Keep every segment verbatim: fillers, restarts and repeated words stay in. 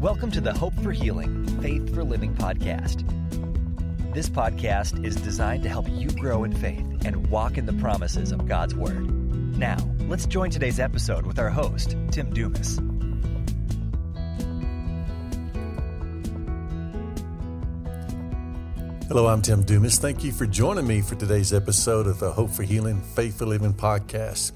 Welcome to the Hope for Healing Faith for Living podcast. This podcast is designed to help you grow in faith and walk in the promises of God's Word. Now, let's join today's episode with our host, Tim Dumas. Hello, I'm Tim Dumas. Thank you for joining me for today's episode of the Hope for Healing Faith for Living podcast.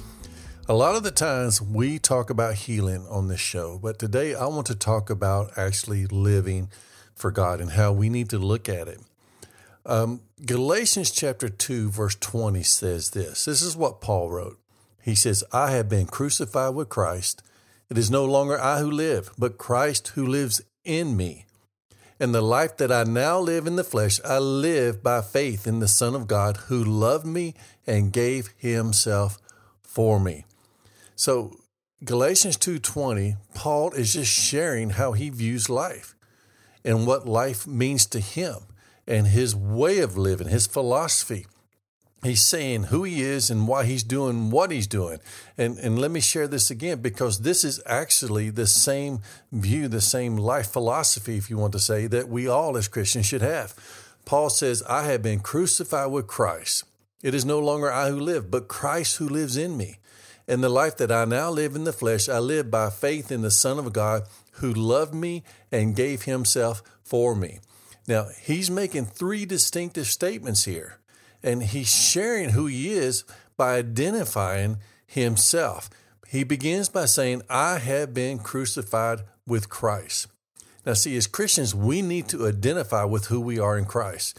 A lot of the times we talk about healing on this show, but today I want to talk about actually living for God and how we need to look at it. Um, Galatians chapter two, verse twenty says this. This is what Paul wrote. He says, I have been crucified with Christ. It is no longer I who live, but Christ who lives in me. And the life that I now live in the flesh, I live by faith in the Son of God who loved me and gave himself for me. So Galatians two twenty, Paul is just sharing how he views life and what life means to him and his way of living, his philosophy. He's saying who he is and why he's doing what he's doing. And, and let me share this again, because this is actually the same view, the same life philosophy, if you want to say, that we all as Christians should have. Paul says, I have been crucified with Christ. It is no longer I who live, but Christ who lives in me. And the life that I now live in the flesh, I live by faith in the Son of God who loved me and gave himself for me. Now, he's making three distinctive statements here. And he's sharing who he is by identifying himself. He begins by saying, I have been crucified with Christ. Now, see, as Christians, we need to identify with who we are in Christ.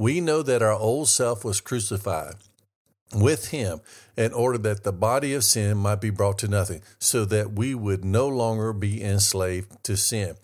We know that our old self was crucified with him in order that the body of sin might be brought to nothing, so that we would no longer be enslaved to sin.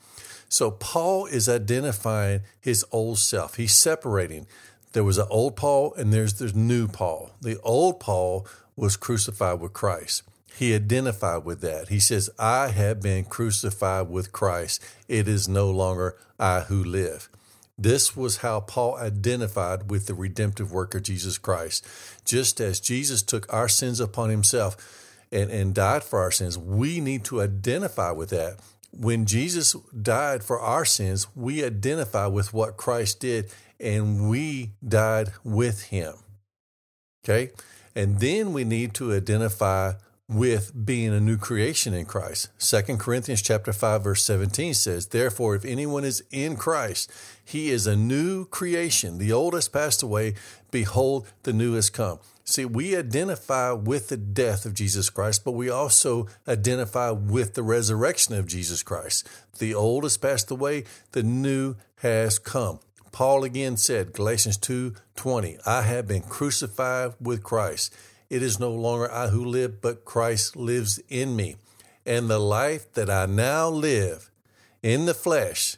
So Paul is identifying his old self. He's separating. There was an old Paul and there's this new Paul. The old Paul was crucified with Christ. He identified with that. He says, I have been crucified with Christ. It is no longer I who live. This was how Paul identified with the redemptive work of Jesus Christ. Just as Jesus took our sins upon himself and, and died for our sins, we need to identify with that. When Jesus died for our sins, we identify with what Christ did, and we died with him, okay? And then we need to identify with being a new creation in Christ. Second Corinthians chapter five, verse seventeen says, therefore, if anyone is in Christ, he is a new creation. The old has passed away. Behold, the new has come. See, we identify with the death of Jesus Christ, but we also identify with the resurrection of Jesus Christ. The old has passed away, the new has come. Paul again said, Galatians two twenty, I have been crucified with Christ. It is no longer I who live, but Christ lives in me. And the life that I now live in the flesh,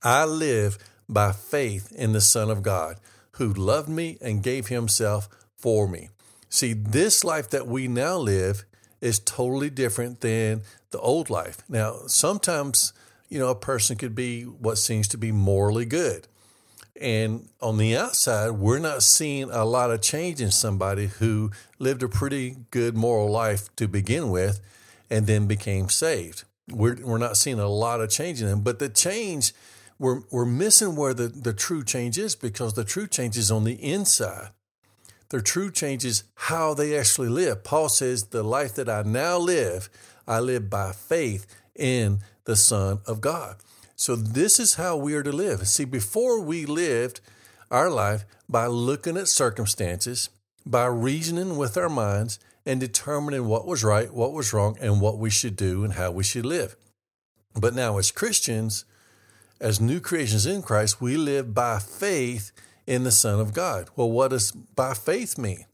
I live by faith in the Son of God, who loved me and gave himself for me. See, this life that we now live is totally different than the old life. Now, sometimes, you know, a person could be what seems to be morally good. And on the outside, we're not seeing a lot of change in somebody who lived a pretty good moral life to begin with and then became saved. We're, we're not seeing a lot of change in them. But the change, we're, we're missing where the, the true change is, because the true change is on the inside. Their true change is how they actually live. Paul says, the life that I now live, I live by faith in the Son of God. So this is how we are to live. See, before we lived our life by looking at circumstances, by reasoning with our minds and determining what was right, what was wrong, and what we should do and how we should live. But now as Christians, as new creations in Christ, we live by faith in the Son of God. Well, what does by faith mean?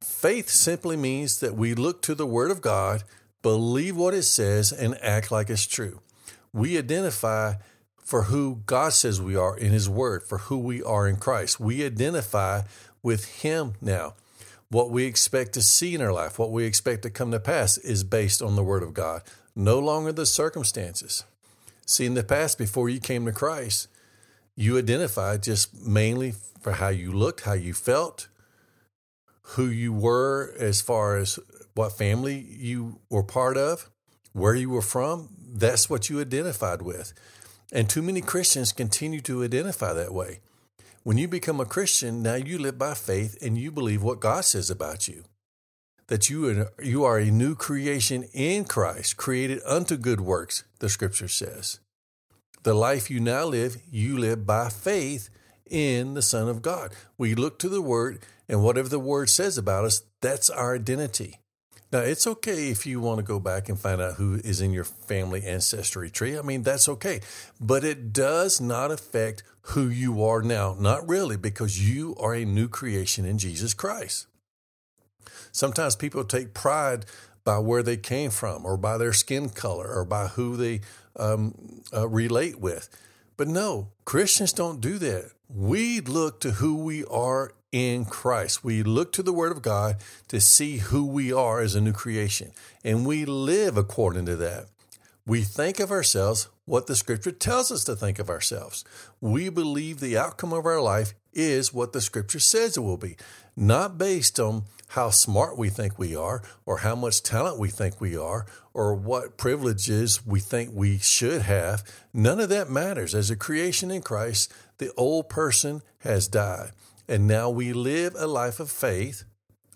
Faith simply means that we look to the Word of God, believe what it says, and act like it's true. We identify for who God says we are in His Word, for who we are in Christ. We identify with Him now. What we expect to see in our life, what we expect to come to pass is based on the Word of God, no longer the circumstances. See, in the past, before you came to Christ, you identified just mainly for how you looked, how you felt, who you were as far as what family you were part of, where you were from. That's what you identified with. And too many Christians continue to identify that way. When you become a Christian, now you live by faith and you believe what God says about you, that you are, you are a new creation in Christ, created unto good works, the Scripture says. The life you now live, you live by faith in the Son of God. We look to the Word, and whatever the Word says about us, that's our identity. Now, it's okay if you want to go back and find out who is in your family ancestry tree. I mean, that's okay. But it does not affect who you are now. Not really, because you are a new creation in Jesus Christ. Sometimes people take pride by where they came from or by their skin color or by who they um, uh, relate with. But no, Christians don't do that. We look to who we are in Christ. We look to the Word of God to see who we are as a new creation, and we live according to that. We think of ourselves what the Scripture tells us to think of ourselves. We believe the outcome of our life is what the Scripture says it will be, not based on how smart we think we are or how much talent we think we are or what privileges we think we should have. None of that matters. As a creation in Christ, the old person has died. And now we live a life of faith,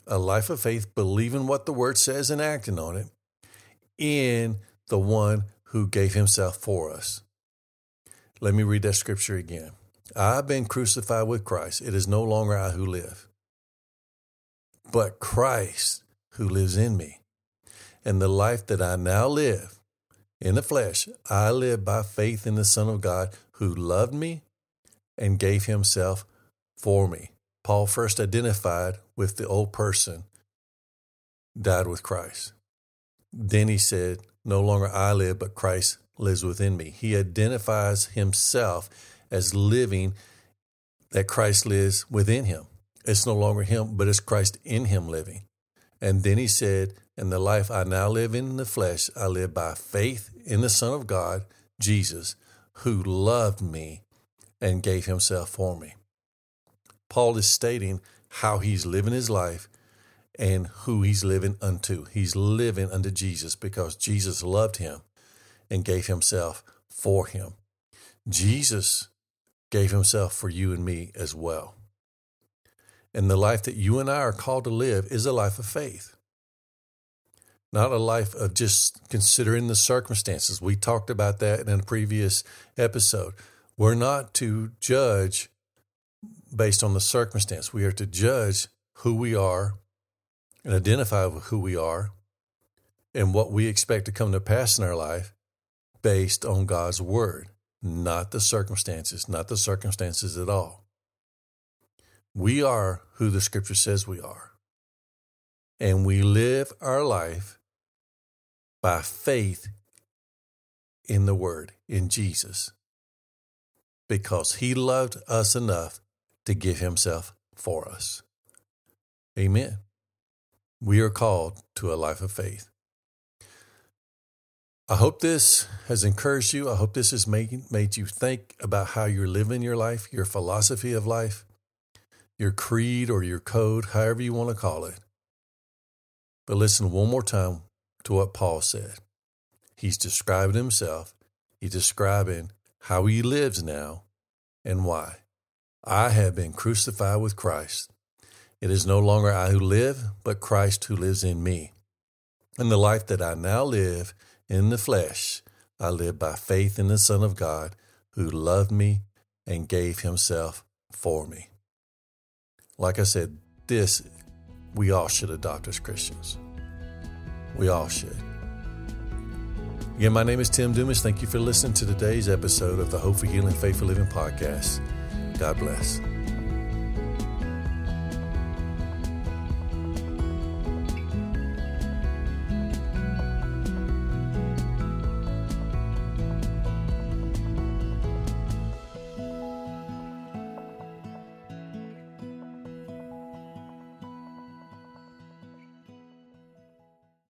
a life of faith, believing what the Word says and acting on it in the one who gave Himself for us. Let me read that Scripture again. I've been crucified with Christ. It is no longer I who live, but Christ who lives in me. And the life that I now live in the flesh, I live by faith in the Son of God who loved me and gave Himself for me. Paul first identified with the old person, died with Christ. Then he said, no longer I live, but Christ lives within me. He identifies himself as living, that Christ lives within him. It's no longer him, but it's Christ in him living. And then he said, and the life I now live in the flesh, I live by faith in the Son of God, Jesus, who loved me and gave himself for me. Paul is stating how he's living his life and who he's living unto. He's living unto Jesus because Jesus loved him and gave himself for him. Jesus gave himself for you and me as well. And the life that you and I are called to live is a life of faith, not a life of just considering the circumstances. We talked about that in a previous episode. We're not to judge based on the circumstance. We are to judge who we are and identify with who we are and what we expect to come to pass in our life based on God's Word, not the circumstances, not the circumstances at all. We are who the Scripture says we are, and we live our life by faith in the Word, in Jesus, because He loved us enough to give himself for us. Amen. We are called to a life of faith. I hope this has encouraged you. I hope this has made, made you think about how you're living your life, your philosophy of life, your creed or your code, however you want to call it. But listen one more time to what Paul said. He's describing himself. He's describing how he lives now and why. I have been crucified with Christ. It is no longer I who live, but Christ who lives in me. And the life that I now live in the flesh, I live by faith in the Son of God who loved me and gave himself for me. Like I said, this we all should adopt as Christians. We all should. Again, my name is Tim Dumas. Thank you for listening to today's episode of the Hope for Healing Faith for Living podcast. God bless.